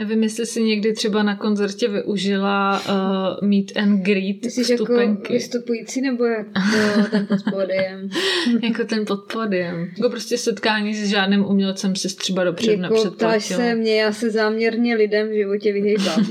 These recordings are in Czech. Nevím, jestli si někdy třeba na koncertě využila meet and greet vstupenky. Jako vystupující nebo ten pod pódiem? Jako ten pod pódiem. Jako prostě setkání s žádným umělcem si třeba dopředu nepředplatila. Jako se mě, já se záměrně lidem v životě vyhejbám.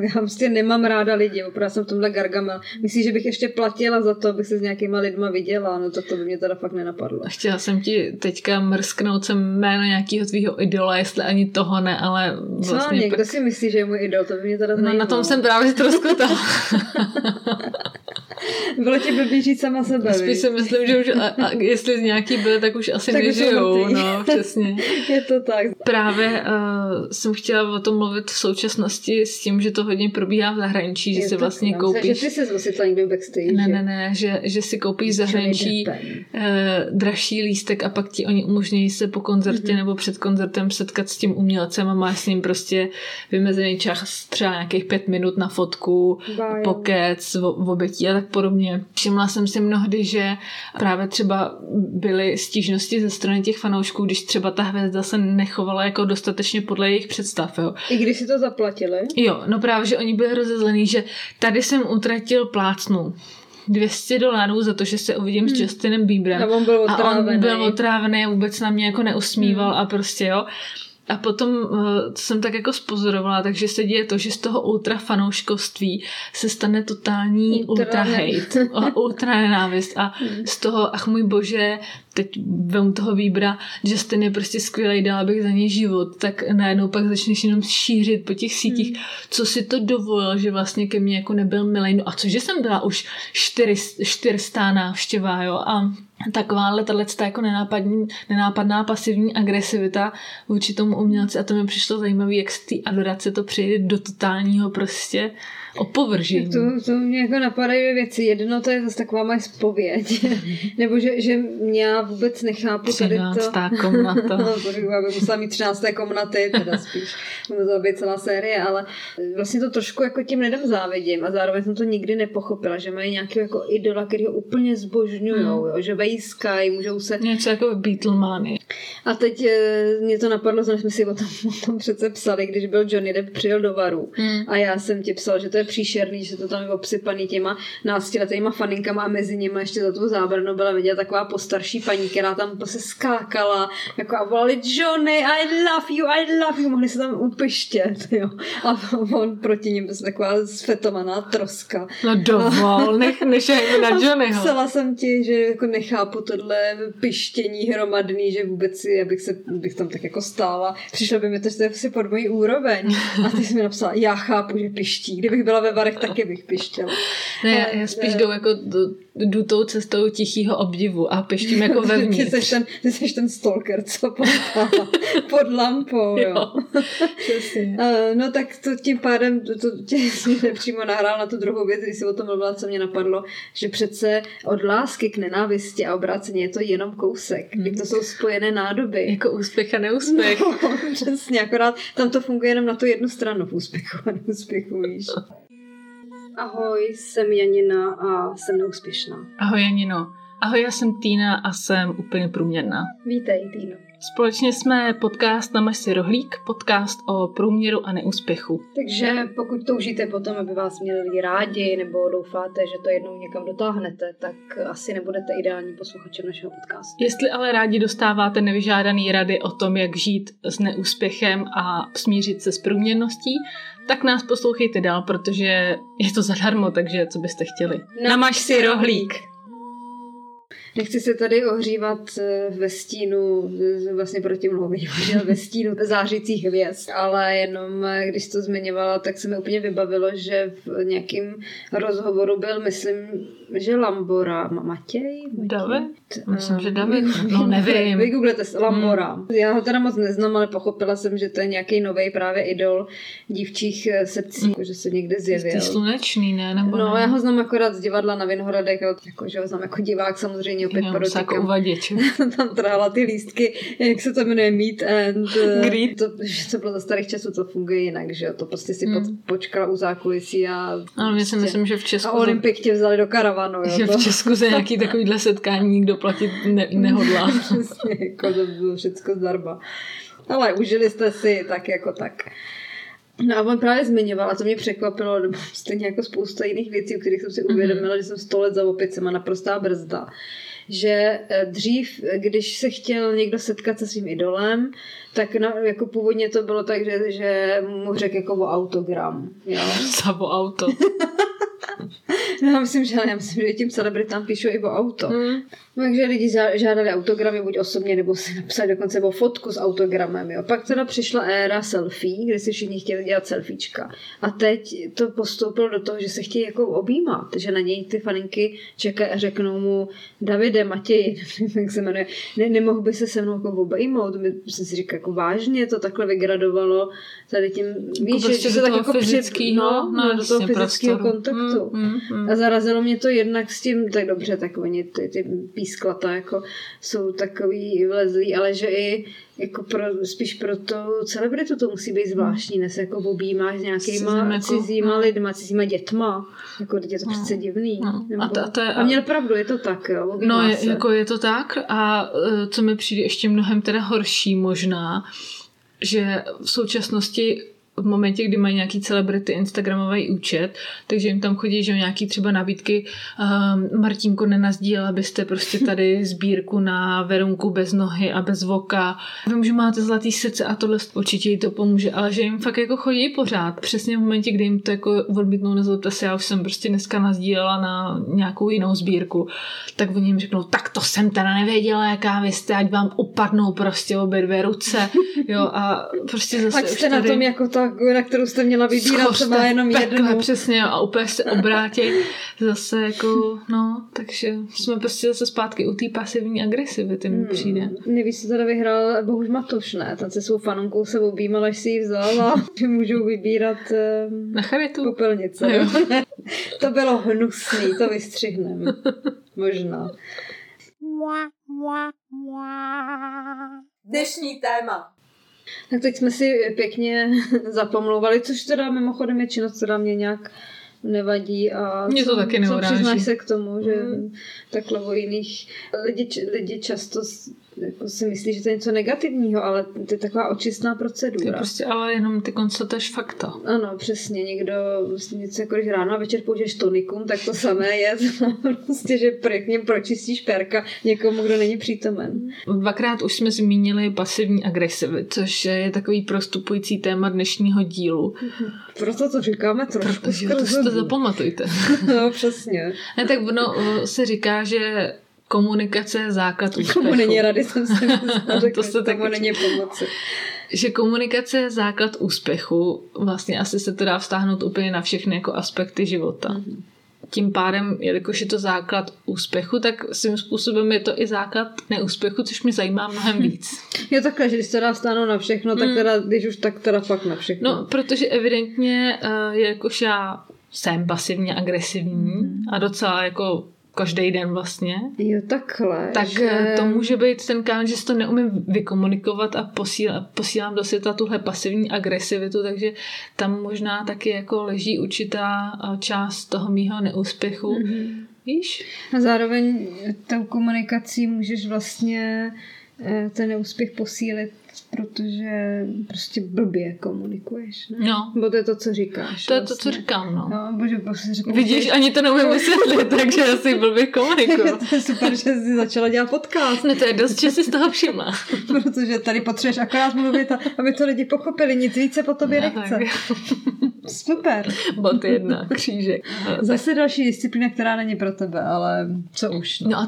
Já prostě nemám ráda lidi, opravdu jsem v tomhle Gargamel. Myslím, že bych ještě platila za to, abych se s nějakýma lidma viděla, no to by mě teda fakt nenapadlo. Chtěla jsem ti teďka mrsknout sem jméno nějakého tvýho idola, jestli ani toho ne, ale vlastně... Kdo si myslí, že je můj idol? To by mě teda zajímalo. No na tom jsem právě ztroskotala. Bylo ti blbý říct sama sebe. Spíš si myslím, že už a jestli z nějaký byly, tak už asi tak nežijou. No, přesně. Je to tak. Právě jsem chtěla o tom mluvit v současnosti s tím, že to hodně probíhá v zahraničí, je že si vlastně koupíš... Že ty se zvusit někdo backstage. Ne, že si koupíš zahraničí dražší lístek a pak ti oni umožňují se po koncertě nebo před koncertem setkat s tím umělcem a máš s ním prostě vymezený čas třeba nějakých 5 minut na fotku, pokec, obětí a tak podobně. Všimla jsem si mnohdy, že právě třeba byly stížnosti ze strany těch fanoušků, když třeba ta hvězda se nechovala jako dostatečně podle jejich představ. Jo. I když si to zaplatili? Jo, no právě, že oni byli rozezlený, že tady jsem utratil plácnu $200 za to, že se uvidím s Justinem Bieberem. A on byl otrávený. A vůbec na mě jako neusmíval a prostě jo. A potom jsem tak jako spozorovala, takže se děje to, že z toho ultra fanouškovství se stane totální ultra hate, ultra nenávist a z toho, ach můj bože, teď vem toho Biebera, Justin je prostě skvělej, dala bych za něj život, tak najednou pak začneš jenom šířit po těch sítích, co si to dovolil, že vlastně ke mně jako nebyl milej, no a cože jsem byla už 400 návštěva, jo, a takováhle tato jako nenápadná pasivní agresivita vůči tomu umělci a to mi přišlo zajímavé, jak z té adorace to přijde do totálního prostě opovržení. To mě jako napadají dvě věci. Jedno, to je zase taková moje zpověď. Nebo že já vůbec nechápu tady to. 13. komnata. Já bych musela mít 13. komnaty, teda spíš. Musela být celá série, ale vlastně to trošku jako tím lidem závidím a zároveň jsem to nikdy nepochopila, že mají nějakého jako idola, který ho úplně zbožňujou, že Sky, můžou se... Něco jako Beatlemany. A teď mě to napadlo, že jsme si o tom přece psali, když byl Johnny Depp přijel do Varu. A já jsem ti psal, že to je příšerný, že to tam je obsypaný těma 12letýma faninkama a mezi nimi ještě za tu zábranu byla vidět taková postarší paní, která tam prostě skákala jako a volali Johnny, I love you. Mohli se tam upištět, jo. A on proti ním prostě taková sfetovaná troska. No dovol, nechejme na Johnnyho. Psala jsem ti, že jako nechápu tohle pištění hromadný, že vůbec si, abych tam tak jako stála. Přišlo by mi to, že to je si pod mojí úroveň. A ty jsi mi napsala, já chápu, že piští. Kdybych byla ve Varech, taky bych pištěla. Ne, já spíš jdu tou cestou tichýho obdivu a pištím jako vevnitř. Ty jsi ten stalker, co pod lampou, jo. No tak to tím pádem to tě nepřímo nahrál na tu druhou věc, když jsi o tom mluvila, co mě napadlo, že přece od lásky k nenávisti a obráceně je to jenom kousek. To jsou spojené nádoby. Jako úspěch a neúspěch. No, přesně, akorát tam to funguje jenom na tu jednu stranu v úspěchu a neúspěchu, víš. Ahoj, jsem Janina a jsem neúspěšná. Ahoj Janino. Ahoj, já jsem Týna a jsem úplně průměrná. Vítej, Týno. Společně jsme podcast Namaž si rohlík, podcast o průměru a neúspěchu. Takže pokud toužíte potom, aby vás měli rádi nebo doufáte, že to jednou někam dotáhnete, tak asi nebudete ideální posluchačem našeho podcastu. Jestli ale rádi dostáváte nevyžádané rady o tom, jak žít s neúspěchem a smířit se s průměrností, tak nás poslouchejte dál, protože je to zadarmo, takže co byste chtěli. Namaž si rohlík! Nechci se tady ohřívat ve stínu, vlastně protimluvím, ve stínu zářících hvězd, ale jenom když to zmiňovala, tak se mi úplně vybavilo, že v nějakém rozhovoru byl, myslím, že Lambora, Matěj? David? Myslím, že David. No nevím. Vy googlete Lambora. Já ho teda moc neznám, ale pochopila jsem, že to je nějaký novej právě idol dívčích srdcí, že se někde zjevil. Jste slunečný, ne? Nebo no, ne? Já ho znám akorát z divadla na Vinohradech, že ho znám jako divák samozřejmě. Opět podotýkám. Tam trhala ty lístky, jak se to jmenuje, meet and greet. To bylo za starých časů, to funguje jinak, že jo? To prostě si počkala u zákulisí a... Ano, já si myslím, že v Česku... A Olympik tě vzali do karavanu, jo? Že v Česku za nějaký takovýhle setkání nikdo platit nehodlá. Přesně, jako to bylo všecko zdarma. Ale užili jste si tak jako tak. No a on právě zmiňoval, a to mě překvapilo, nebo stejně jako spousta jiných věcí, o kterých jsem si uvědomila, že jsem 100 let za opicema, naprostá brzda. Že dřív, když se chtěl někdo setkat se svým idolem, tak no, jako původně to bylo tak, že mu řekl jako o autogram. Jo? Za o auto. No, já myslím, že tím celebritám píšou i o auto. Takže lidi žádali autogramy buď osobně, nebo si napsali dokonce o fotku s autogramem. Jo. Pak teda přišla éra selfie, kde si všichni chtěli dělat selfiečka. A teď to postoupilo do toho, že se chtějí jako objímat. Že na něj ty faninky čekají a řeknou mu: Davide, Matěj, jak se jmenuje, nemohl by se se mnou jako obejmout. Jsem si říkal, jako vážně to takhle vygradovalo. Tady tím, víš, jako že se tak jako do toho fyzického kontaktu. A zarazilo mě to jednak s tím, tak dobře, tak oni ty písklata jako jsou takový vlezlí, ale že i jako spíš pro to celebritu to musí být zvláštní, ne se jako objímáš s nějakýma cizíma lidma, cizíma dětma, jako je to přece divný. A měl pravdu, je to tak, jo? No, jako je to tak, a co mi přijde ještě mnohem teda horší možná, že v současnosti v momentě, kdy mají nějaký celebrity instagramový účet, takže jim tam chodí, že nějaký třeba nabídky Martínko, nenazdílela byste prostě tady sbírku na Verunku bez nohy a bez voka. Vím, že máte zlatý srdce a tohle určitě jí to pomůže, ale že jim fakt jako chodí pořád. Přesně v momentě, kdy jim to jako odbytnou, nezlobte se, já už jsem prostě dneska nazdílela na nějakou jinou sbírku, tak oni jim řeknou, tak to jsem teda nevěděla, jaká vy jste, ať vám opadnou prostě obě dvě ruce. Jo, a prostě zase už tady... na tom jako tak, na kterou jste měla vybírat, to má jenom jednu. Přesně, a úplně se obrátí zase jako, no, takže jsme prostě zase zpátky u té pasivní agresivity mi přijde. Nevíš, si teda vyhrál Bohuš Matoš, ne? Tam se svou fanonkou se objímala, až si ji vzala a můžou vybírat na charitu. Popelnice. To bylo hnusný, to vystřihneme. Možná. Dnešní téma. Tak teď jsme si pěkně zapomlouvali, což teda mimochodem je činnost, která mě nějak nevadí a mě to taky neuráží. Přiznáš se k tomu, že takhle o jiných lidi často jako si myslí, že to je něco negativního, ale to je taková očistná procedura. Ty prostě ale jenom ty konstatuješ fakta. Ano, přesně. Někdo něco jako když ráno a večer použiješ tonikum, tak to samé je. Prostě, že pěkně pročistíš perka někomu, kdo není přítomen. Dvakrát už jsme zmínili pasivní agresivitu, což je takový prostupující téma dnešního dílu. Proto to říkáme trošku. Protože to si to zapamatujte. No, přesně. Ne, tak ono se říká, že komunikace je základ úspěchu. Komu není rady, jsem si řekla, to taky... není pomoci. Že komunikace je základ úspěchu, vlastně asi se to dá vztáhnout úplně na všechny jako aspekty života. Tím pádem, jelikož je to základ úspěchu, tak svým způsobem je to i základ neúspěchu, což mě zajímá mnohem víc. Jo, takhle, že když se dá stáhnout na všechno, tak teda, když už tak teda fakt na všechno. No, protože evidentně, jelikož já jsem pasivně agresivní a docela jako každý den vlastně. Jo, takhle. Tak že... to může být ten kámen, že si to neumím vykomunikovat a posílám do světa tuhle pasivní agresivitu, takže tam možná taky jako leží určitá část toho mýho neúspěchu. Víš? A zároveň tou komunikací můžeš vlastně ten neúspěch posílit, protože prostě blbě komunikuješ, ne? No. Bo to je to, co říkáš. To je vlastně to, co říkám, no. No, bože, prostě řeknu. Vidíš, ani to neumím vysvětlit, takže já si blbě komunikuju. To je super, že jsi začala dělat podcast. No to je dost, že jsi z toho všimla. Protože tady potřebuješ akorát mluvit, aby to lidi pochopili, nic více po tobě nechce. Super. Bot 1, křížek. Zase další disciplína, která není pro tebe, ale co už. No a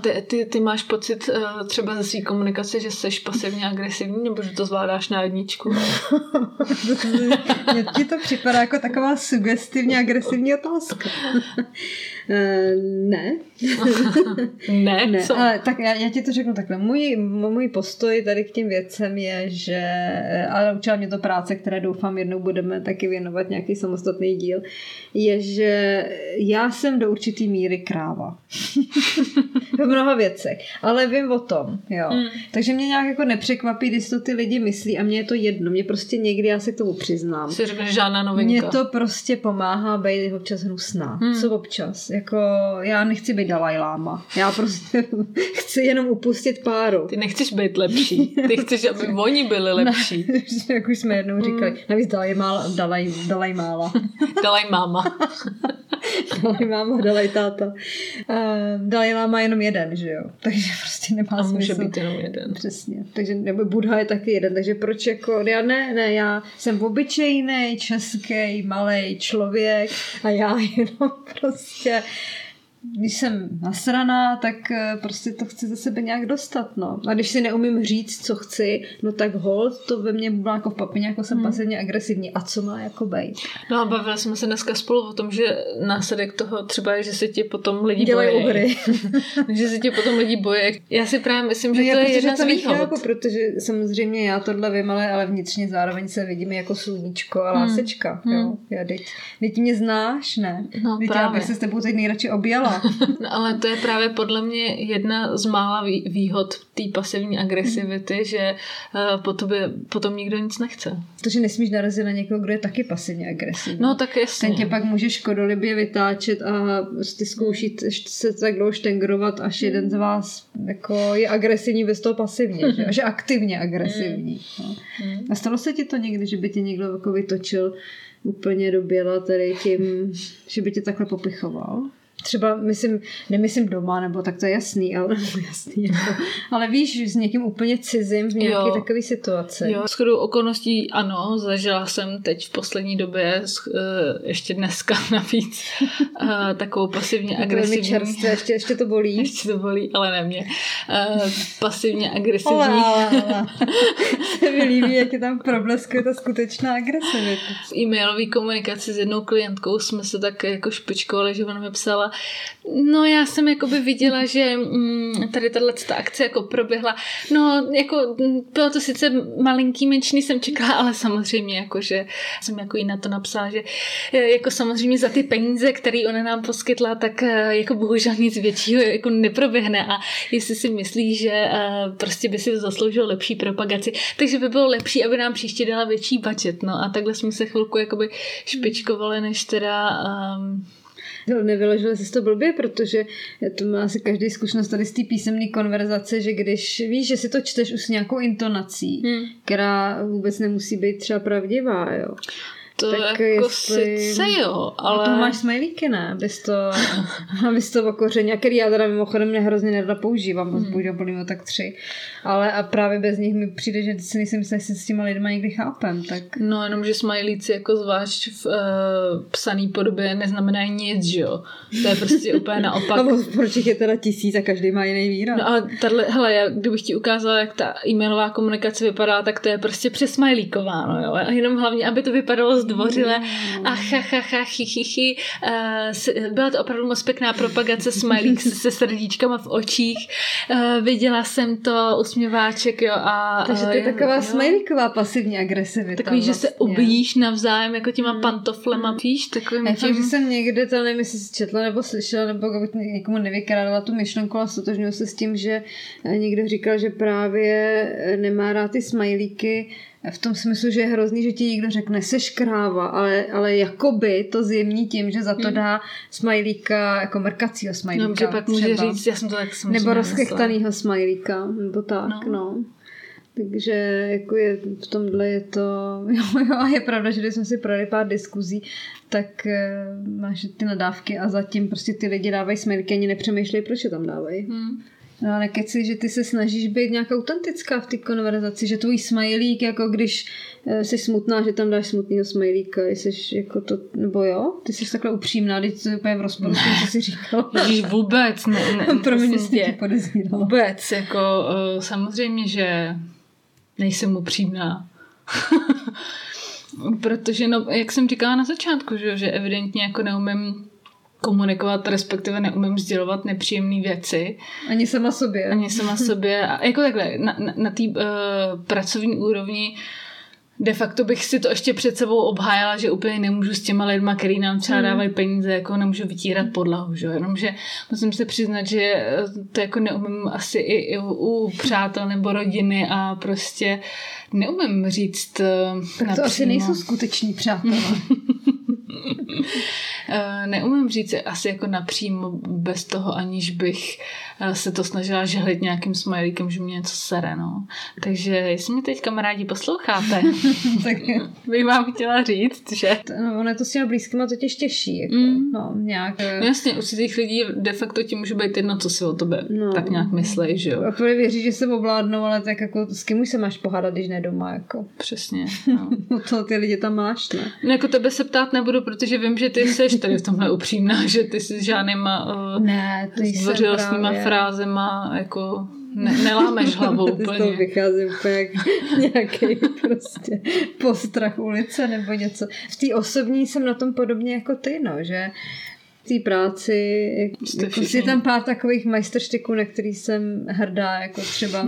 ty máš pocit třeba ze své komunikace, že jsi pasivně agresivní, nebo že to zvládáš na jedničku? Mně ti to připadá jako taková sugestivně agresivní otázka. Ne. Ne? Ale tak já ti to řeknu takhle. Můj postoj tady k těm věcem je, že ale učila mě to práce, které doufám jednou budeme taky věnovat nějaký samostatný díl, je, že já jsem do určitý míry kráva. V mnoha věcech. Ale vím o tom. Jo. Takže mě nějak jako nepřekvapí, když to ty lidi myslí a mně je to jedno. Mě prostě někdy, já se k tomu přiznám. Jsi řekne žádná novinka. Mně to prostě pomáhá být občas hnusná. Co občas. Jako, já nechci být Dalajláma. Já prostě chci jenom upustit páru. Ty nechceš být lepší. Ty chceš, aby oni byli lepší. No, jak už jsme jednou říkali. Navíc Dalajmála. Dalajmáma. Dalajmáma, Dalajtáta. Dalajláma je jenom jeden, že jo? Takže prostě nemá smysl. A může být jenom jeden. Přesně. Takže, nebo Buddha je taky jeden. Takže proč jako... Já ne, já jsem obyčejný, český, malej člověk a já jenom prostě, když jsem nasraná, tak prostě to chci ze sebe nějak dostat, no. A když si neumím říct, co chci, no tak hold, to ve mně byla jako v papině, jako jsem pasivně agresivní. A co má jako bejt? No a bavili jsme se dneska spolu o tom, že následek toho třeba je, že se ti potom lidi bojí. Že se ti potom lidi bojí. Já si právě myslím, že no to je jedna z výhod. Jako, protože samozřejmě já tohle vím, ale vnitřně zároveň se vidím jako sluníčko a lásečka. Jo? Já, teď mě znáš, ne? No, já bych se s tebou teď nejradši objala. No, ale to je právě podle mě jedna z mála výhod té pasivní agresivity, že po tobě potom nikdo nic nechce. Protože nesmíš narazit na někoho, kdo je taky pasivně agresivní. No tak jasně. Ten tě pak může škodolibě vytáčet a ty zkoušíte se tak dlouho štengrovat, až jeden z vás jako je agresivní bez toho pasivně. Že? Až je aktivně agresivní. No. A stalo se ti to někdy, že by tě někdo jako vytočil úplně do běla tady tím, že by tě takhle popichoval? Třeba, nemyslím doma, nebo tak to je jasný, ale víš, s někým úplně cizím, v nějaké takové situace. Jo, shodou okolností ano, zažila jsem teď v poslední době, ještě dneska navíc, takovou pasivně agresivní. Čerstvé, ještě to bolí. Ještě to bolí, ale ne mě. Pasivně agresivní. Se mi líbí, jak je tam probleskuje ta skutečná agresivita. V e-mailové komunikaci s jednou klientkou jsme se tak jako špičkovali, že ona mi psala, no já jsem jakoby viděla, že tady tato akce jako proběhla, no jako bylo to sice malinký menšiny jsem čekala, ale samozřejmě jako, že jsem jako jí na to napsala, že jako samozřejmě za ty peníze, které ona nám poskytla, tak jako bohužel nic většího jako neproběhne a jestli si myslí, že prostě by si zasloužil lepší propagaci, takže by bylo lepší, aby nám příště dala větší budget, no a takhle jsme se chvilku jakoby špičkovali, než teda... Nevyložila jsi to blbě, protože to má asi každý zkušenost tady z té písemné konverzace, že když víš, že si to čteš už s nějakou intonací, která vůbec nemusí být třeba pravdivá, jo. To tak jako jestli... sice jo, ale... No to máš smajlíky, ne? Abys to okořeně, který já teda mimochodem mě hrozně nerada používám, používám podívám tak 3. Ale a právě bez nich mi přijde, že si nejsem myslela, že se s těma lidma někdy chápem, tak... No jenom, že smajlíci jako zvlášť v psaný podobě neznamenají nic, že jo? To je prostě úplně naopak. Ale proč je teda 1000 a každý má jiný výraz? No ale hele, já kdybych ti ukázala, jak ta e-mailová komunikace vypadá, tak to je prostě přesmajlíková, no jo? A jenom hlavně, aby to vypadalo zdvořile a chichichy. Byla to opravdu moc pěkná propagace smajlík se srdíčkama v očích. Viděla jsem to, usměváček, jo. A, takže to je taková smajlíková pasivní agresivita. Takový, vlastně. Že se objíš navzájem jako těma pantoflema, víš, takovým... Já tím, že jsem někde, to nevím, jestli četla nebo slyšela, nebo někomu nevykrádala tu myšlenku, ale sotožňuji se s tím, že někdo říkal, že právě nemá rád ty smajlíky, v tom smyslu, že je hrozný, že ti někdo řekne seš kráva, ale jakoby to zjemní tím, že za to dá smajlíka, jako mrkacího smajlíka. No, že pak může říct, já jsem to tak samozřejmě nebo rozchechtanýho smajlíka, nebo tak, no. Takže jako je, v tomhle je to... Jo, a je pravda, že když jsme si projeli pár diskuzí, tak máš ty nadávky a zatím prostě ty lidi dávají smajlíky, ani nepřemýšlejí, proč je tam dávají. No ale keci, že ty se snažíš být nějak autentická v té konverzaci, že tvůj smajlík, jako když jsi smutná, že tam dáš smutnýho smajlíka, jsi jako to, nebo jo? Ty jsi takhle upřímná, teď to je úplně v rozporu, co jsi říkala. Ježíš, vůbec. Ne, pro mě se ti podezírala. Vůbec, jako samozřejmě, že nejsem upřímná. Protože, no, jak jsem říkala na začátku, že evidentně jako neumím komunikovat, respektive neumím sdělovat nepříjemné věci. Ani sama sobě. A jako takhle, na té pracovní úrovni de facto bych si to ještě před sebou obhájila, že úplně nemůžu s těma lidma, který nám třeba dávají peníze, jako nemůžu vytírat podlahu, že? Jenomže musím se přiznat, že to jako neumím asi i u přátel nebo rodiny a prostě neumím říct napřímo. Tak to asi nejsou skuteční přátelé. neumím říct asi jako napřímo bez toho, aniž bych se to snažila žehlit nějakým smajlíkem, že mě něco sere, no. Takže jestli mě teď kamarádi posloucháte, tak bych vám chtěla říct, že... No, ono je to s těma blízkýma totiž těžší, jako, no, nějak... No jasně, určitých lidí de facto ti může být jedno, co si o tebe tak nějak myslej, že jo. A chvíli věří, že se ovládnou, ale tak jako s kým už se máš pohádat, když ne doma, jako. Přesně, no. No to ty lidi tam máš, ne? No jako tebe se ptát nebudu, protože vím, že ty seš tady v tomhle upřímná, že ty jsi s žádnýma zdvořilostníma frázema, jako... Nelámeš hlavou úplně. Z toho vycházím úplně nějaký prostě postrach ulice nebo něco. V té osobní jsem na tom podobně jako ty, no, že v té práci jako si tam pár takových majstrštyků, na který jsem hrdá, jako třeba.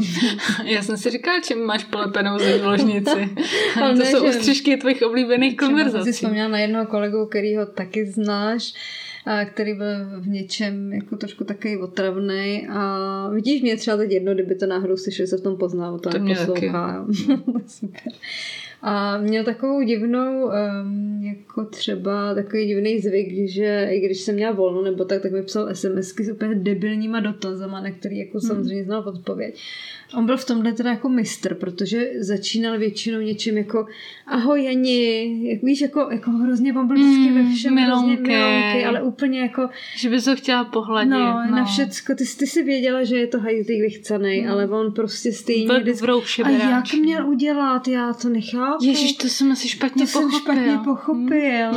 Já jsem si říkala, čím máš polepenou ze vložnici. To ne, jsou ostřižky tvojich oblíbených konverzací. Jsi vzpomněla na jednoho kolegu, který ho taky znáš, a který byl v něčem jako trošku takový otravnej a vidíš mě třeba teď jedno, kdyby to náhodou slyšeli, se v tom pozná, to neposlouchá. Super. A měl takovou divnou, jako třeba takový divný zvyk, že i když jsem měla volno nebo tak, tak mi psal SMSky s úplně debilníma dotazama, na který jako samozřejmě znal odpověď. On byl v tomhle teda jako mistr, protože začínal většinou něčím jako ahoj Jani, víš, jako hrozně bamblícky ve všem, hrozně milonky, ale úplně jako... Že bys ho chtěla pohladit. No, na všecko. Ty jsi věděla, že je to hajzlík vychcenej, ale on prostě stejně... A jak měl udělat? Já to nechám. Ježíš, to jsem asi špatně pochopil.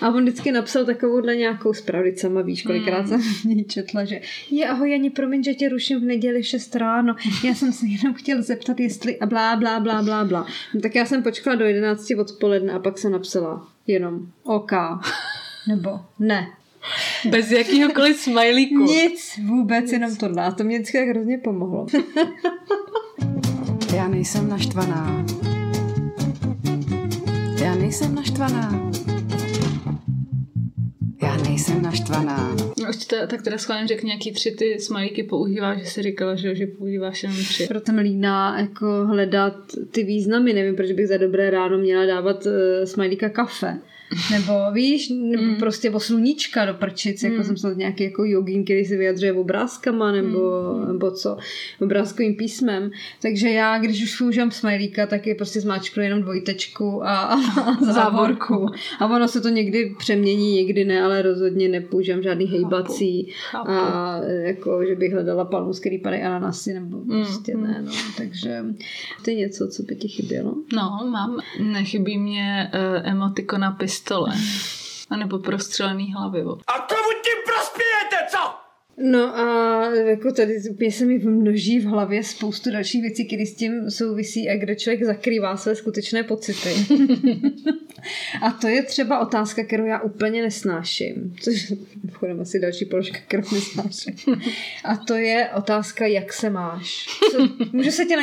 A on vždycky napsal takovouhle nějakou zpravit sama, víš, kolikrát jsem ní četla, že je ahoj Jani, promiň, že tě ruším v neděli 6 ráno, já jsem se jenom chtěl zeptat, jestli a blá, blá, blá, blá, blá. No, tak já jsem počkala do 11 odpoledne a pak jsem napsala jenom OK. Nebo ne. Bez jakýhokoliv smajlíku. Nic, vůbec, jenom tohle. A to mě vždycky tak hrozně pomohlo. Já nejsem naštvaná. Já nejsem naštvaná. Já nejsem naštvaná. No, tak teda schválně řekni, jaký 3 ty smajlíky používáš, že jsi říkala, že používáš jenom 3. Proto mlíná jako hledat ty významy. Nevím, proč bych za dobré ráno měla dávat smajlíka kafe. Nebo víš, nebo prostě o sluníčka do prčic, jako jsem se nějaký jako jogín, který se vyjadřuje obrázkama nebo co, obrázkovým písmem. Takže já, když už používám smajlíka, tak je prostě zmáčknu jenom dvojtečku a závorku. A ono se to někdy přemění, někdy ne, ale rozhodně nepoužívám žádný hejbací. A jako, že bych hledala palmus, který padají ananasy, nebo prostě ne, no. Takže to je něco, co by ti chybělo. No, mám. Nechybí mě emotikona pistole. A nebo prostřelený hlavy. A komu tím prospějete, co? No a jako tady úplně se mi množí v hlavě spoustu dalších věcí, které s tím souvisí a kde člověk zakrývá své skutečné pocity. A to je třeba otázka, kterou já úplně nesnáším. Což je asi další položka, kterou nesnáším. A to je otázka, jak se máš. Můžu se tě na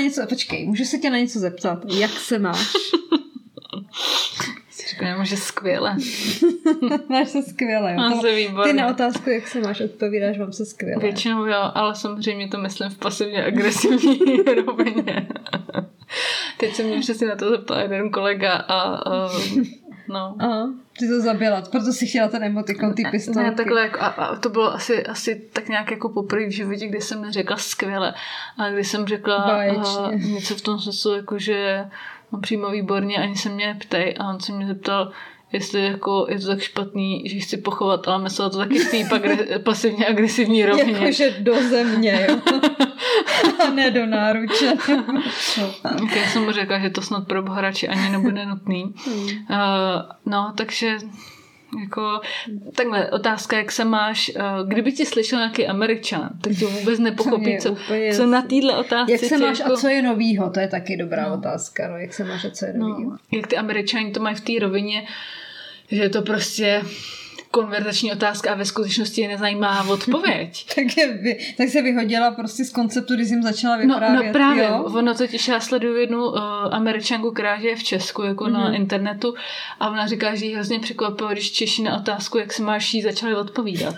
něco zeptat. Jak se máš? Říkám, že skvěle. Máš se skvěle, jo. Mám se výborně. Ty na otázku, jak se máš, odpovídáš, mám se skvěle. Většinou jo, ale samozřejmě to myslím v pasivně agresivní rovině. Teď se mě přesně na to zeptal jeden kolega a no. Aha, ty to zabila, proto si chtěla ten emotikon ty pistolky. Ne, takhle, jako, a to bylo asi tak nějak jako poprvé v životě, kdy jsem neřekla skvěle. A když jsem řekla něco v tom smyslu, jakože přímo výborně, ani se mě neptej, a on se mě zeptal, jestli jako je to tak špatný, že chci pochovat, ale myslela to taky stýp pasivně agresivní rovině. Jakože do země, jo. A ne do náruče. Tak já jsem mu řekla, že to snad pro bohrači ani nebude nutný. No, takže jako, takhle, otázka, jak se máš, kdyby ti slyšel nějaký Američan, tak ti vůbec nepochopí, co na téhle otázce. Jak se máš jako... a co je novýho, to je taky dobrá otázka, no, jak se máš a co je novýho. No, jak ty Američani to mají v té rovině, že je to prostě konverzační otázka a ve skutečnosti je nezajímá odpověď. Tak se vyhodila prostě z konceptu, když jim začala vyprávět. No právě, jo? Ono totiž já sleduju jednu Američanku, která žije v Česku, jako na internetu, a ona říká, že jí hrozně překvapilo, když Češi na otázku, jak se máš, jí začali odpovídat.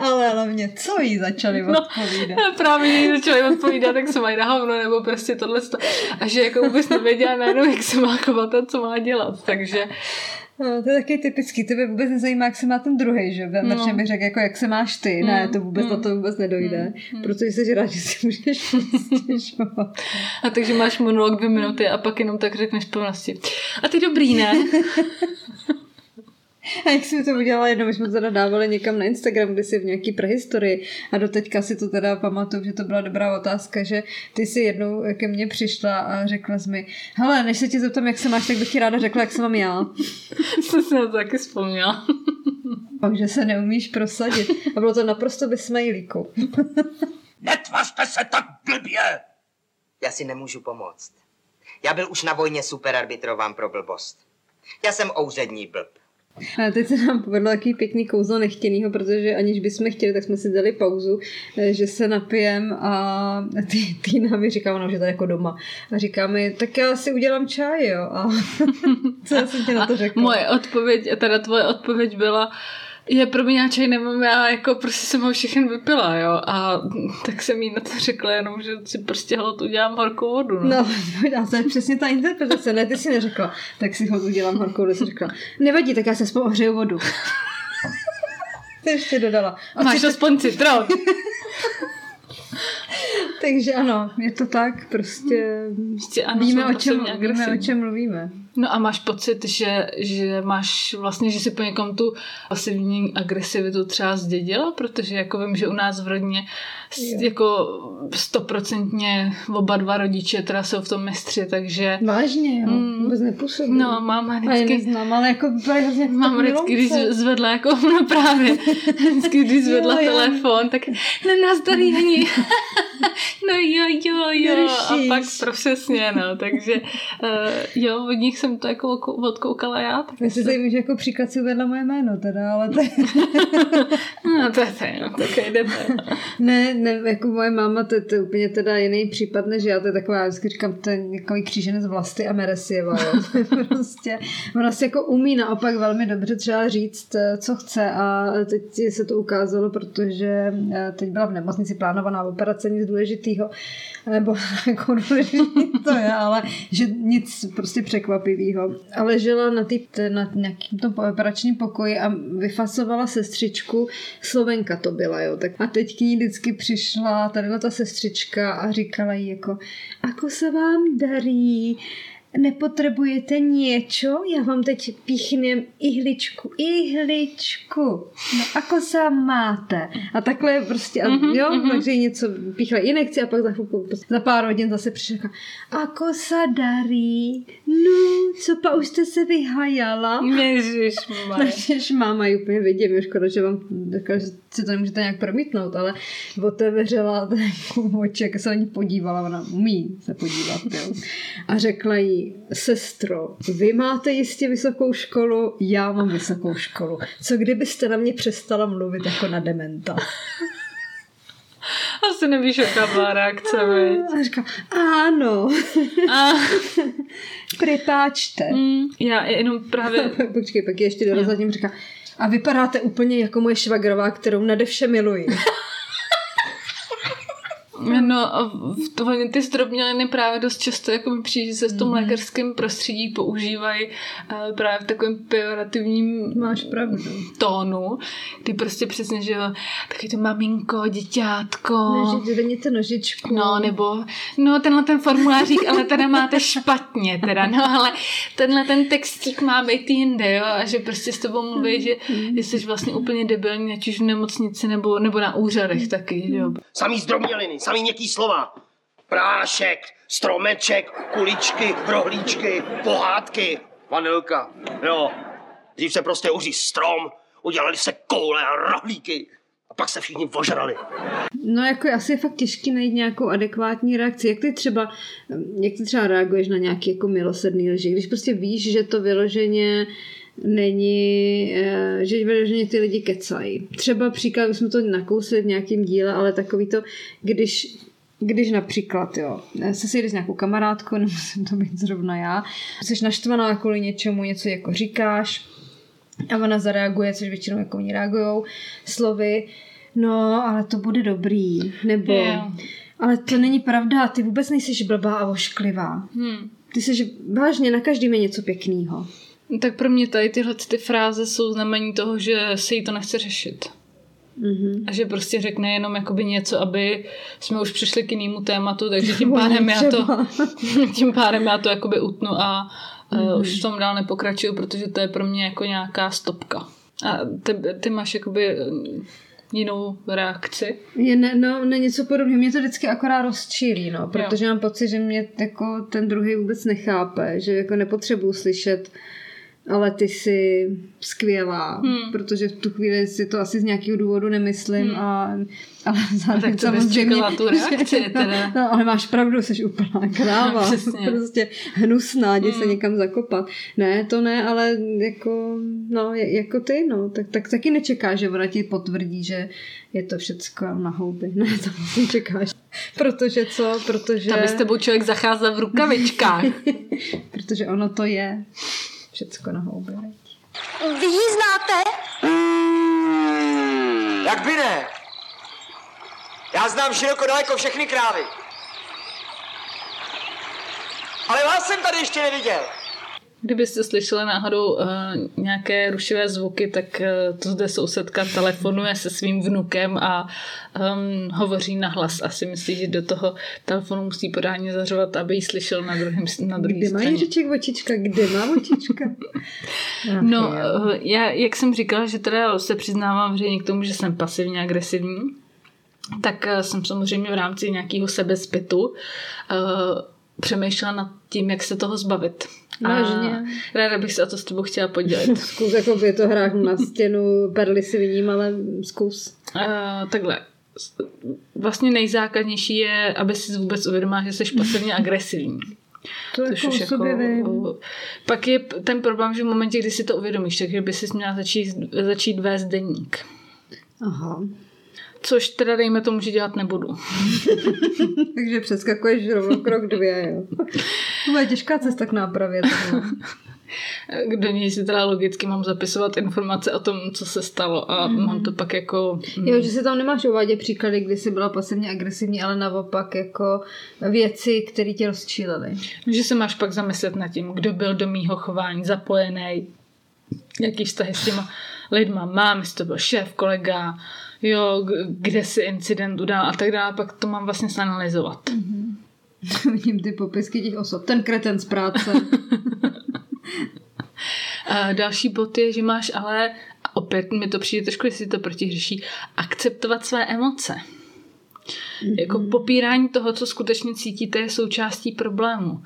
Ale hlavně, co jí začali odpovídat? No, právě jí začali odpovídat, tak se mají na hovno, nebo prostě tohle. A že jako vůbec nevěděla najednou, jak se má chovat a co má dělat. Takže No, to je taky typický, tebe vůbec nezajímá, jak se má ten druhej, že? Většině bych řekl, jako jak se máš ty, ne, to vůbec na to vůbec nedojde, protože jsi rád, že si můžeš stěžovat. A takže máš monolog 2 minuty a pak jenom tak řekneš plnosti. A ty dobrý, ne? A jak jsi to udělala jednou, my jsme to teda dávali někam na Instagram, kde jsi v nějaký prehistorii a doteďka si to teda pamatuju, že to byla dobrá otázka, že ty si jednou ke mně přišla a řekla jsi mi, hele, než se ti zeptám, jak se máš, tak bych ti ráda řekla, jak se mám já. To se na to taky vzpomněla. Takže se neumíš prosadit. A bylo to naprosto bez smajlíku. Netvařte se tak blbě! Já si nemůžu pomoct. Já byl už na vojně superarbitrován pro blbost. Já jsem úřední blb. A teď se nám povedlo takový pěkný kouzlo nechtěnýho, protože aniž bychom chtěli, tak jsme si dali pauzu, že se napijem a Týna mi říká, ona už je tady jako doma a říká mi, tak já si udělám čaj, jo. A co já jsem tě na to řekla? Moje odpověď, teda tvoje odpověď byla, je pro mě čaj nemám, já jako prostě jsem ho všechen vypila, jo. A tak jsem jí na to řekla jenom, že si prostě hlad udělám horkou vodu. No, to je přesně ta interpretace, ne, ty si neřekla, tak si hlad udělám horkou vodu, si řekla, nevadí, tak já se aspoň ohřeju vodu. Ty ještě dodala. A máš aspoň citron. Takže ano, je to tak, prostě ano, víme, o čem mluvíme. No a máš pocit, že máš vlastně, že si po někom tu pasivní agresivitu třeba zdědila, protože jako vím, že u nás v rodině jako 100% oba dva rodiče teda jsou v tom mistři, takže... Vážně, jo, vůbec nepůsobí. No, máma vždycky... A neznám, ale jako byla hrozně když zvedla, jako no právě, vždycky, když zvedla telefon, tak nenazdaný ani... No jo, a pak přesně, no, takže jo, od nich jsem to jako odkoukala já. Tak já si zajímám, že jako příklad si uvedla moje jméno teda, ale to je... No to je tak jdeme. Ne, jako moje máma, to je úplně teda jiný případ, než já, to je taková, já vždycky říkám, to je nějaký kříženec Vlasty a Meresieva, jo. Prostě, ona si jako umí naopak velmi dobře třeba říct, co chce a teď se to ukázalo, protože teď byla v nemocnici plánovaná operace, nic důležitýho, nebo jako důležitý to je, ale že nic prostě překvapivýho. Ale žila na nějakým tom operačním pokoji a vyfasovala sestřičku, Slovenka to byla, jo. Tak a teď k ní vždycky přišla tadyhle ta sestřička a říkala jí jako, ako se vám darí, nepotřebujete něco? Já vám teď píchnem ihličku. No, ako se máte? A takhle prostě, takže něco píchla i nechci a pak za pár hodin zase přišla. Ako se darí? No, co pa už jste se vyhajala? Ježiš, máma ji úplně vidím, je škoda, že vám si to nemůžete nějak promítnout, ale otevřela ten oček a se na ní podívala, ona umí se podívat, jo. A řekla jí, sestro, vy máte jistě vysokou školu, já mám vysokou školu. Co kdybyste na mě přestala mluvit jako na dementa? Asi nevíš, jaká byla reakce, veď? A říkám, ano. Připáčte. Já jenom právě... Počkej, pak ještě dorazila tím říká, a vypadáte úplně jako moje švagrová, kterou nade vše miluji. No, ty zdrobněliny právě dost často jako mi přijde, že se v tom lékařském prostředí používají právě v takovém pejorativním tónu, kdy prostě přesně, že taky to maminko, děťátko. Nežeť nožičku. No, nebo, no tenhle ten formulářík, ale teda máte špatně teda, no ale tenhle ten textík má být jinde, jo, a že prostě s tebou mluví, že jsi vlastně úplně debilní, ať už v nemocnici nebo na úřadech taky, jo. Samý zdrobněliny, samý měkký slova. Prášek, stromeček, kuličky, rohlíčky, pohádky, vanilka. Jo, dřív se prostě uříz strom, udělali se koule a rohlíky. A pak se všichni vožrali. No jako asi je fakt těžký najít nějakou adekvátní reakci. Jak ty třeba reaguješ na nějaký jako milosrdný lži? Když prostě víš, že to vyloženě není, že vyloženě ty lidi kecají. Třeba příklad, jsme to nakousli v nějakém díle, ale takový to, když například, jo, se sejdeš s nějakou kamarádkou, nemusím to být zrovna já, jsi naštvaná kvůli něčemu, něco jako říkáš a ona zareaguje, což většinou jako oni reagujou, slovy, no, ale to bude dobrý, nebo ale to není pravda, ty vůbec nejsiš blbá a ošklivá. Ty jsi vážně, na každém je něco pěknýho. Tak pro mě tady tyhle ty fráze jsou znamení toho, že se jí to nechce řešit. Mm-hmm. A že prostě řekne jenom jakoby něco, aby jsme už přišli k jinému tématu, takže tím pádem já to jakoby utnu a už v tom dál nepokračuju, protože to je pro mě jako nějaká stopka. A ty máš jakoby jinou reakci? Ne, něco podobného. Mě to vždycky akorát rozčílí, no, protože jo. Mám pocit, že mě jako ten druhý vůbec nechápe, že jako nepotřebuji slyšet, ale ty jsi skvělá, protože v tu chvíli si to asi z nějakého důvodu nemyslím, ale zároveň samozřejmě... Tak to tu reakci, teda. No, ale máš pravdu, jsi úplná kráva. Prostě hnusná, jdi se někam zakopat. Ne, to ne, ale jako, no, jako ty, no, tak taky nečekáš, že ona ti potvrdí, že je to všecko na houby. Ne, to musím čekáš. Protože co? Protože... Tam by s tebou člověk zacházel v rukavičkách. Protože ono to je... Všecko na houby. Vy ji znáte? Jak by ne? Já znám široko daleko všechny krávy. Ale vás jsem tady ještě neviděl. Kdybyste slyšeli náhodou nějaké rušivé zvuky, tak to zde sousedka telefonuje se svým vnukem a hovoří nahlas. Asi myslí, že do toho telefonu musí pořádně zařvat, aby ji slyšel na druhém straně. Kde má Jiříček očička? Kde má očička? No, já, jak jsem říkala, že teda se přiznávám k tomu, že jsem pasivně agresivní, tak jsem samozřejmě v rámci nějakého sebezpytu přemýšlela nad tím, jak se toho zbavit. Vážně. Ráda bych se o to s tebou chtěla podělit. Zkus, jako by to hrát na stěnu, perly si vidím, ale zkus. Takhle. Vlastně nejzákladnější je, aby si vůbec uvědomila, že jsi pasivně agresivní. To jako už jako... Pak je ten problém, že v momentě, kdy si to uvědomíš, takže by si měla začít vést deník. Aha. Což teda dejme tomu, že dělat nebudu. Takže přeskakuješ rovnou krok 2, jo. To bude těžká cesta k nápravě. Do něj si teda logicky mám zapisovat informace o tom, co se stalo a mám to pak jako... Jo, že si tam nemáš uvádět příklady, kdy jsi byla pasivně agresivní, ale naopak jako věci, které tě rozčílily. Že se máš pak zamyslet nad tím, kdo byl do mýho chování zapojený, jaký vztahy s těma lidma mám, jestli to byl šéf, kolega... Jo, kde si incident udál a tak dále, pak to mám vlastně analyzovat. Vidím ty popisky těch osob. Ten kreten z práce. Další bod je, že máš ale, a opět mi to přijde trošku, jestli to protihřeší, akceptovat své emoce. Jako popírání toho, co skutečně cítíte, je součástí problému.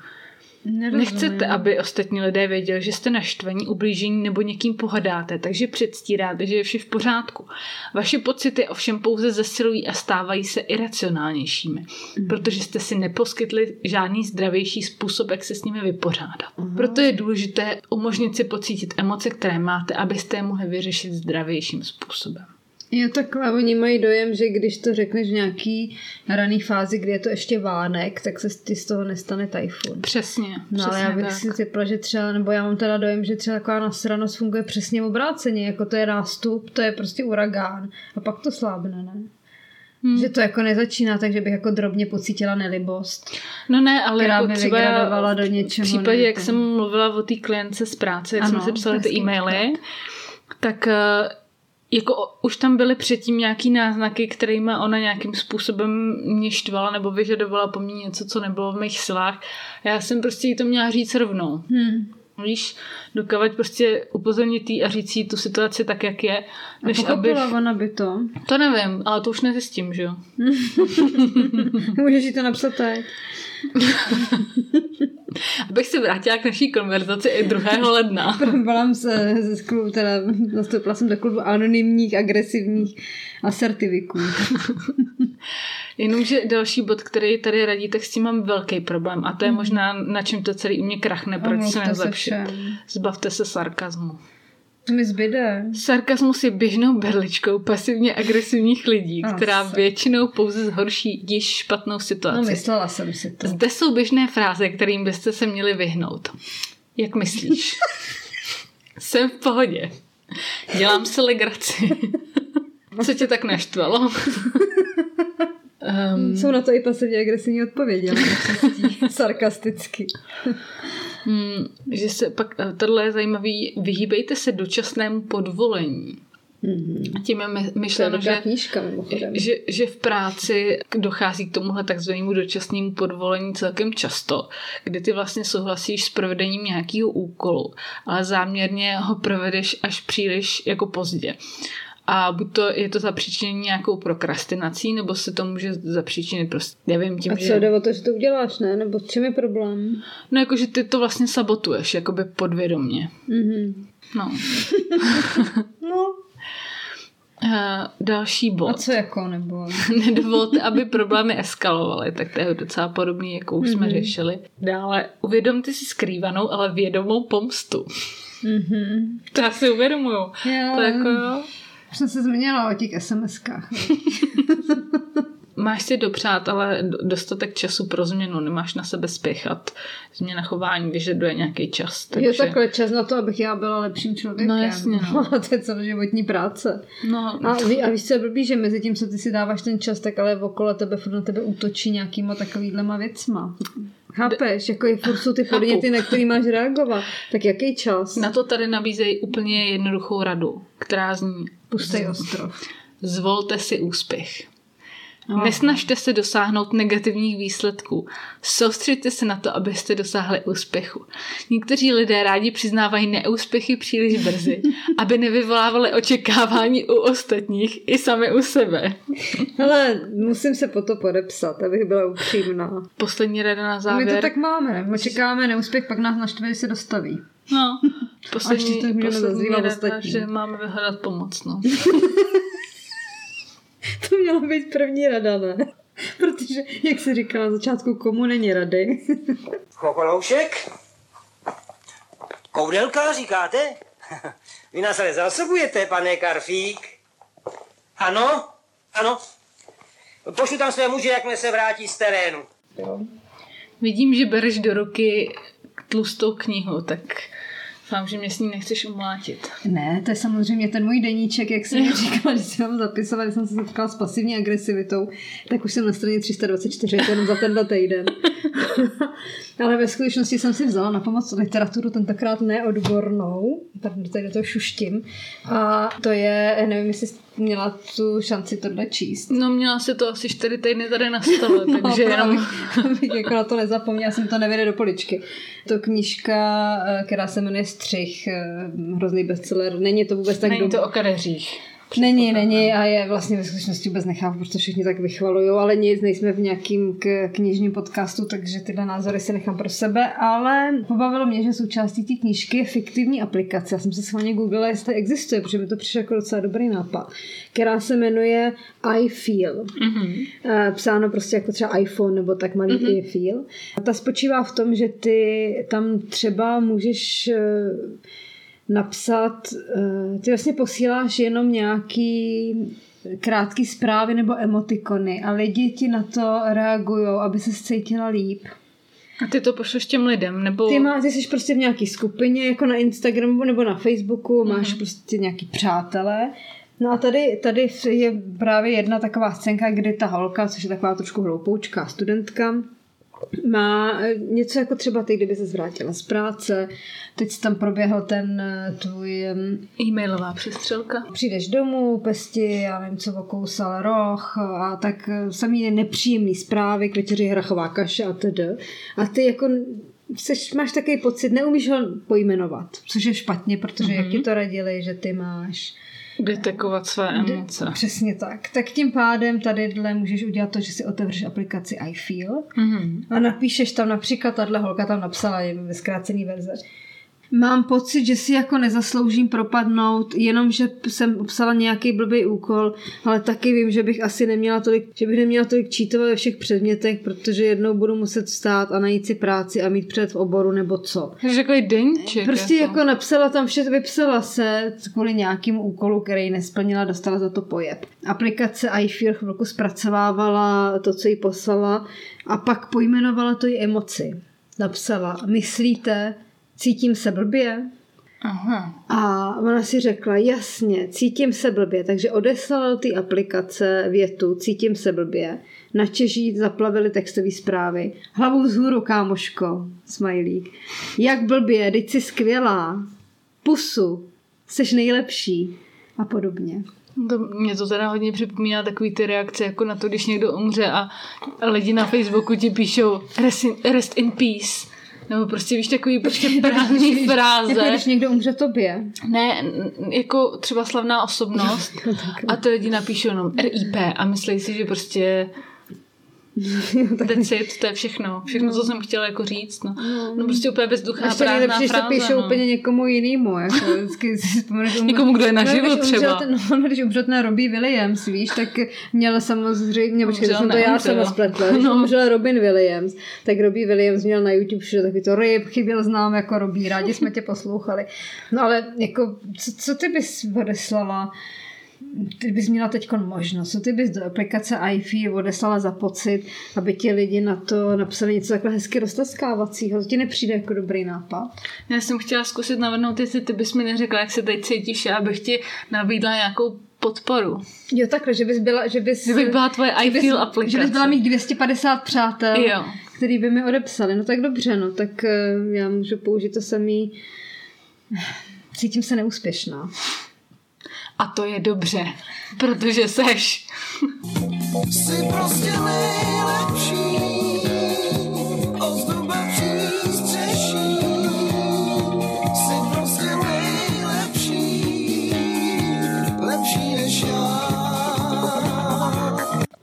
Nerozumím. Nechcete, aby ostatní lidé věděli, že jste naštvení, ublížení nebo někým pohadáte, takže předstíráte, že je vše v pořádku. Vaše pocity ovšem pouze zesilují a stávají se iracionálnějšími, protože jste si neposkytli žádný zdravější způsob, jak se s nimi vypořádat. Proto je důležité umožnit si pocítit emoce, které máte, abyste je mohli vyřešit zdravějším způsobem. Jo, takhle oni mají dojem, že když to řekneš v nějaký rané fázi, kdy je to ještě vánek, tak se ty z toho nestane tajfun. Přesně. No ale já bych tak si typla, že třeba, nebo já mám teda dojem, že třeba taková nasranost funguje přesně obráceně, jako to je nástup, to je prostě uragán a pak to slábne, ne? Že to jako nezačíná, takže bych jako drobně pocítila nelibost. No ne, ale jako třeba já do něčeho, v případě, jak jsem mluvila o té klientce z práce, jak jsme si psali ty e-maily, tak jako už tam byly předtím nějaký náznaky, kterými ona nějakým způsobem mě štvala nebo vyžadovala po mně něco, co nebylo v mých silách. Já jsem prostě jí to měla říct rovnou. Víš, dokavať prostě upozornit jí a říct jí tu situaci tak, jak je. Než a pochopila ona by to? To nevím, ale to už nezjistím, že jo? Můžeš jí to napsat teď. Abych se vrátila k naší konverzaci i 2. ledna. Probala se z klubu, teda nastoupila jsem do klubu anonymních, agresivních asertiviků. Jenomže další bod, který tady radí, tak s tím mám velký problém a to je možná, na čem to celý u mě krachne, proč se nezlepšit. Zbavte se sarkazmu. To mi zbyde. Sarkazmus je běžnou berličkou pasivně agresivních lidí, která většinou pouze zhorší již špatnou situaci. No, myslela jsem si to. Zde jsou běžné fráze, kterým byste se měli vyhnout. Jak myslíš? Jsem v pohodě. Dělám se legraci. Co tě tak naštvalo? Jsou na to i pasivně agresivní odpovědi, ale sarkasticky. že se pak, tohle je zajímavý, vyhýbejte se dočasnému podvolení. Mm-hmm. Tím je myšleno, že v práci dochází k tomuhle takzvanému dočasnému podvolení celkem často, kdy ty vlastně souhlasíš s provedením nějakého úkolu, ale záměrně ho provedeš až příliš jako pozdě. A buď to je to zapříčinit nějakou prokrastinací, nebo se to může zapříčinit prostě, nevím, tím, že... A co jde o to, že to uděláš, ne? Nebo s čím je problém? No jakože ty to vlastně sabotuješ, jakoby podvědomě. Mm-hmm. No. No. Další bod. A co jako, nebo... Nedovolte, aby problémy eskalovaly, tak to je docela podobný, jako už jsme řešili. Dále, uvědomte si skrývanou, ale vědomou pomstu. Mm-hmm. To já si uvědomuju. Yeah. To jako jo... Už jsem se zmínila o těch SMS-kách. Máš si dopřát, ale dostatek času pro změnu. Nemáš na sebe spěchat. Změna chování vyžaduje nějaký čas. Takže... Je takhle čas na to, abych já byla lepším člověkem. No jasně. No. To je celý životní práce. No, a víš, co je blbý, že mezi tím, co ty si dáváš ten čas, tak ale okolo tebe furt na tebe útočí nějakýma takovýhlema věcma. Chápeš, jako je furt jsou ty podněty, na který máš reagovat. Tak jaký čas? Na to tady nabízejí úplně jednoduchou radu, která zní: pustej ostrov. Zvolte si úspěch. No. Nesnažte se dosáhnout negativních výsledků. Soustřeďte se na to, abyste dosáhli úspěchu. Někteří lidé rádi přiznávají neúspěchy příliš brzy, aby nevyvolávali očekávání u ostatních i sami u sebe. Hele, musím se po to podepsat, abych byla upřímná. Poslední rada na závěr. My to tak máme, ne? Očekáváme neúspěch, pak nás naštve, že se dostaví. No, poslední rada, že máme vyhledat pomoc, no. To měla být první rada, ne? Protože, jak se říkala na začátku, komu není rady? Chokoloušek? Koudelka, říkáte? Vy nás ale zásobujete, pane Karfík. Ano, ano. Pošlu tam své muže, jakmile se vrátí z terénu. Jo. Vidím, že bereš do ruky tlustou knihu, tak... Vám, že mě s ní nechceš umlátit. Ne, to je samozřejmě ten můj deníček, jak jsem říkala, když jsem vám zapisovala, když jsem se setkala s pasivní agresivitou, tak už jsem na straně 324, to jenom za tenhle týden. Ale ve skutečnosti jsem si vzala na pomoc literaturu, tentokrát neodbornou, tady do toho šuštím, a to je, nevím, jestli měla tu šanci tohle číst. No měla si to asi 4 týdny tady na stole, no, takže abych jako na to nezapomněla, jsem to nevěde do poličky. To knížka, která se jmenuje Střih, hrozný bestseller, není to vůbec tak... Není to o kadeřích. Není a je vlastně ve skutečnosti vůbec nechápu, protože všichni tak vychvalujou, ale nic, nejsme v nějakým knižním podcastu, takže tyhle názory si nechám pro sebe, ale pobavilo mě, že součástí té knížky je fiktivní aplikace. Já jsem se schválně googlila, jestli existuje, protože mi to přišlo jako docela dobrý nápad, která se jmenuje I Feel. Mm-hmm. Psáno prostě jako třeba iPhone nebo tak malý I Feel. A ta spočívá v tom, že ty tam třeba můžeš... napsat, ty vlastně posíláš jenom nějaký krátké zprávy nebo emotikony a lidi ti na to reagujou, aby se cítila líp. A ty to pošleš těm lidem? Nebo... Ty jsi prostě v nějaký skupině, jako na Instagramu nebo na Facebooku, máš prostě nějaký přátelé. No a tady je právě jedna taková scénka, kdy ta holka, což je taková trošku hloupoučká studentka, má něco jako třeba ty, kdyby se zvrátila z práce, teď tam proběhl ten tvůj... e-mailová přestřelka. Přijdeš domů, pesti, já nevím, co okousal roh a tak samý nepříjemný zprávy, k večeři hrachová kaše a td. A ty jako... máš takový pocit, neumíš ho pojmenovat, což je špatně, protože jak ti to radili, že ty máš... Detekovat své emoce. Přesně tak. Tak tím pádem tadyhle můžeš udělat to, že si otevřeš aplikaci iFeel a napíšeš tam například, tahle holka tam napsala, je ve zkrácený verze. Mám pocit, že si jako nezasloužím propadnout, jenomže jsem obsala nějaký blbý úkol, ale taky vím, že bych asi neměla tolik čítovat ve všech předmětech, protože jednou budu muset vstát a najít si práci a mít před v oboru nebo co. Takže takový deníček. Prostě jako napsala tam vše, vypsala se kvůli nějakému úkolu, který nesplnila, dostala za to pojeb. Aplikace iFeel chvilku zpracovávala to, co jí poslala a pak pojmenovala to její emoci. Napsala: myslíte, cítím se blbě, Aha. A ona si řekla, jasně, cítím se blbě, takže odeslala ty aplikace větu, cítím se blbě, na Čeží zaplavili textové zprávy, hlavou vzhůru, kámoško, smajlík, jak blbě, teď jsi skvělá, pusu, jsi nejlepší a podobně. To mě to teda hodně připomíná takový ty reakce jako na to, když někdo umře a lidi na Facebooku ti píšou rest in peace. Nebo prostě, víš, takový prostě právní fráze. Jako když někdo umře tobě. Ne, jako třeba slavná osobnost a ty lidi napíšou jenom RIP a myslí si, že prostě decit, to je všechno. Všechno, co jsem chtěla jako říct. No prostě úplně bezduchá prázdná fráze. Ještě nejlepší, že se píšou úplně někomu jinému. Jako, vždycky si vzpomenu, někomu, kdo je naživu třeba. Když umřel ten Robin Williams, víš, tak měl samozřejmě, počkej, to jsem to já sama spletla, když umřel Robin Williams, tak Robin Williams měl na YouTube všude takový to ryb, chyběl znám jako Robí, rádi jsme tě poslouchali. No ale jako, co ty bys odeslala? Ty bys měla teď možnost, co ty bys do aplikace iFear odeslala za pocit, aby ti lidi na to napsali něco takhle hezky roztaskávacího, to ti nepřijde jako dobrý nápad? Já jsem chtěla zkusit navrhnout, jestli ty bys mi neřekla, jak se teď cítíš, a abych ti nabídla nějakou podporu. Jo, takhle, že bys byla tvoje iFear aplikace. Že bys byla mít 250 přátel, jo, který by mi odepsali. No tak dobře, no tak já můžu použít to samý. Cítím se neúspěšná. A to je dobře, protože seš. Jsi prostě nejlepší, ozdoba přístřeší. Jsi prostě nejlepší, lepší než já.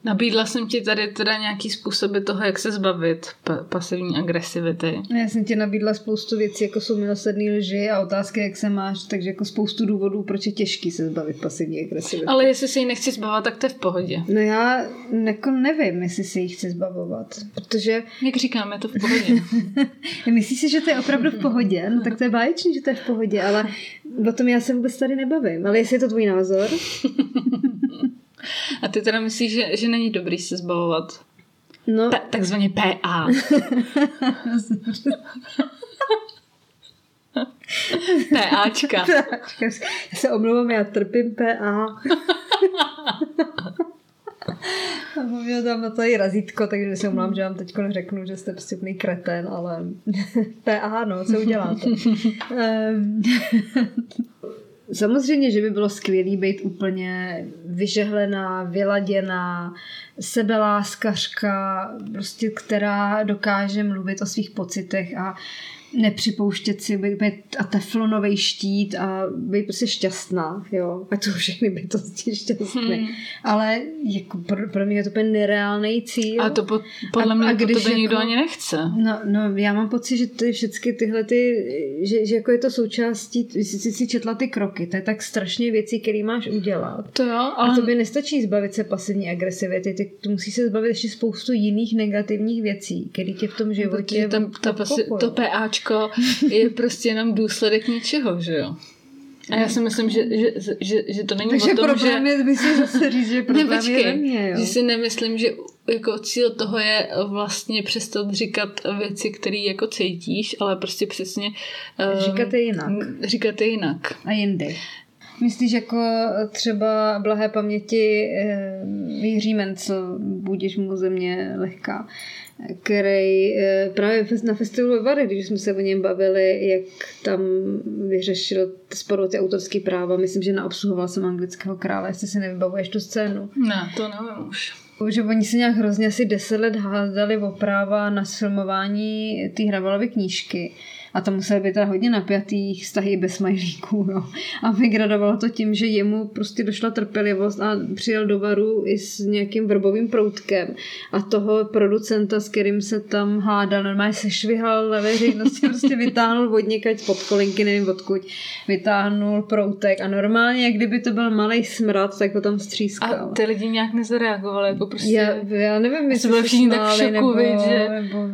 Nabídla jsem ti tady teda nějaký způsoby toho, jak se zbavit pasivní agresivity. Já jsem ti nabídla spoustu věcí, jako jsou milosrdný lži a otázky, jak se máš, takže jako spoustu důvodů, proč je těžký se zbavit pasivní agresivity. Ale jestli se jí nechci zbavovat, tak to je v pohodě. No já jako nevím, jestli se jí chci zbavovat, protože... Jak říkám, je to v pohodě. Myslíš si, že to je opravdu v pohodě? No tak to je báječný, že to je v pohodě, ale o tom já se vůbec tady nebavím. Ale jestli je to tvůj názor... A ty teda myslíš, že není dobrý se zbavovat? No. Takzvaně PA. PAčka. Já se omlouvám, já trpím PA. A měl tam na to i razítko, takže se omlouvám, že vám teď řeknu, že jste přestupný kretén, ale PA, no, co uděláte? Samozřejmě, že by bylo skvělý být úplně vyžehlená, vyladěná, sebeláskařka, prostě, která dokáže mluvit o svých pocitech a nepřipouštět si, být a teflonovej štít a být prostě šťastná, jo. Ať jsou všechny bytosti šťastné. Ale jako pro mě je to úplně nereálnej cíl. A to podle mě to tebe nikdo jako, ani nechce. No, já mám pocit, že ty všechny tyhle ty, že jako je to součástí, jsi si četla ty kroky, to je tak strašně věcí, které máš udělat. To jo, ale... A tobě nestačí zbavit se pasivní agresivity, ty musíš se zbavit ještě spoustu jiných negativních věcí, které tě v tom životě to PAčko je prostě jenom důsledek něčeho, že jo? A já si myslím, že to není takže o tom, že... Takže problém je, myslím, zase říct, že problém je ve mně, jo? Že si nemyslím, že jako cíl toho je vlastně přestat říkat věci, které jako cítíš, ale prostě přesně... Říkat je jinak. Říkat je jinak. A jindy. Myslíš, jako třeba blahé paměti Jiří Mencl, budiž mu země lehká, který právě na festivalu Vary, když jsme se o něm bavili, jak tam vyřešil sporu ty autorský práva, myslím, že naobsluhoval jsem anglického krále, jestli si nevybavuješ tu scénu. Ne, to nevím už. Že oni se nějak hrozně asi 10 let hádali o práva na sfilmování té Hravalovy knížky. A tam museli být teda hodně napjatých vztahy bez smajlíků, jo. A vygradovalo to tím, že jemu prostě došla trpělivost a přijel do baru i s nějakým vrbovým proutkem. A toho producenta, s kterým se tam hádal, normálně se švihal na veřejnosti, prostě vytáhnul od někať pod kolinky, nevím odkud, vytáhnul proutek a normálně, jak kdyby to byl malej smrad, tak ho tam střískal. A ty lidi nějak nezareagovali, jako prostě... Já nevím, jestli se smáli, nebo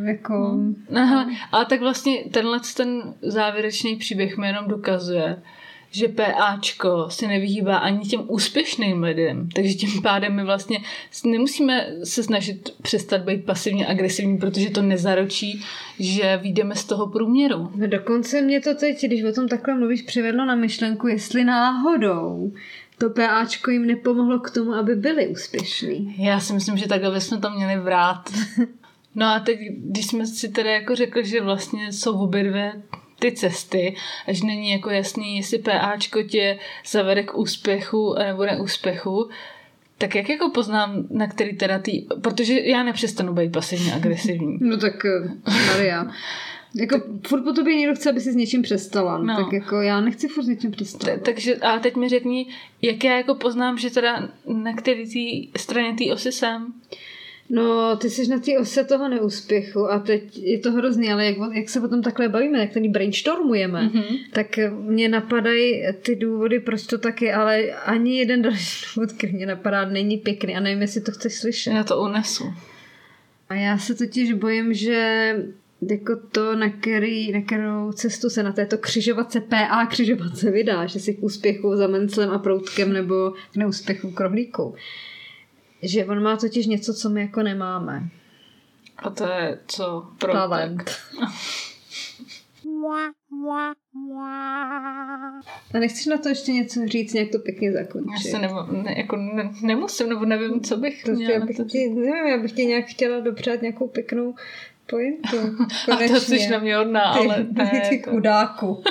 jako... Aha, ale tak vlastně tenhle ten závěrečný příběh mi jenom dokazuje, že PAčko se nevyhýbá ani těm úspěšným lidem, takže tím pádem my vlastně nemusíme se snažit přestat být pasivně agresivní, protože to nezaručí, že vyjdeme z toho průměru. No dokonce mě to teď, když o tom takhle mluvíš, přivedlo na myšlenku, jestli náhodou to PAčko jim nepomohlo k tomu, aby byli úspěšní. Já si myslím, že takhle bychom to měli vrát. No a teď, když jsme si teda jako řekli, že vlastně jsou obě dvě ty cesty, až není jako jasný, jestli PAčko tě zavede k úspěchu a nebo neúspěchu, tak jak jako poznám, na který teda ty, protože já nepřestanu být pasivně agresivní. No tak, Maria, jako furt po tobě někdo chce, aby si s něčím přestala. No. Tak jako já nechci furt s něčím přestat. Takže a teď mi řekni, jak já jako poznám, že teda na který tý straně tý osy jsem. No, ty jsi na té ose toho neúspěchu a teď je to hrozný, ale jak se potom takhle bavíme, jak tady brainstormujeme, tak mě napadají ty důvody, proč to taky, ale ani jeden další důvod, který mě napadá, není pěkný a nevím, jestli to chceš slyšet. Já to unesu. A já se totiž bojím, že jako to, na kterou cestu se na této křižovatce PA křižovatce vydá, že si k úspěchu za menclem a proutkem nebo k neúspěchu k rohlíku. Že on má totiž něco, co my jako nemáme. A to je co? Talent. A nechceš na to ještě něco říct, nějak to pěkně zakončit? Já se nemusím, nebo nevím, co bych měla. Nevím, já bych ti nějak chtěla dopřát nějakou pěknou pointu. Konečně. A to jsi na mě hodná, ale ne. Ty chudáku.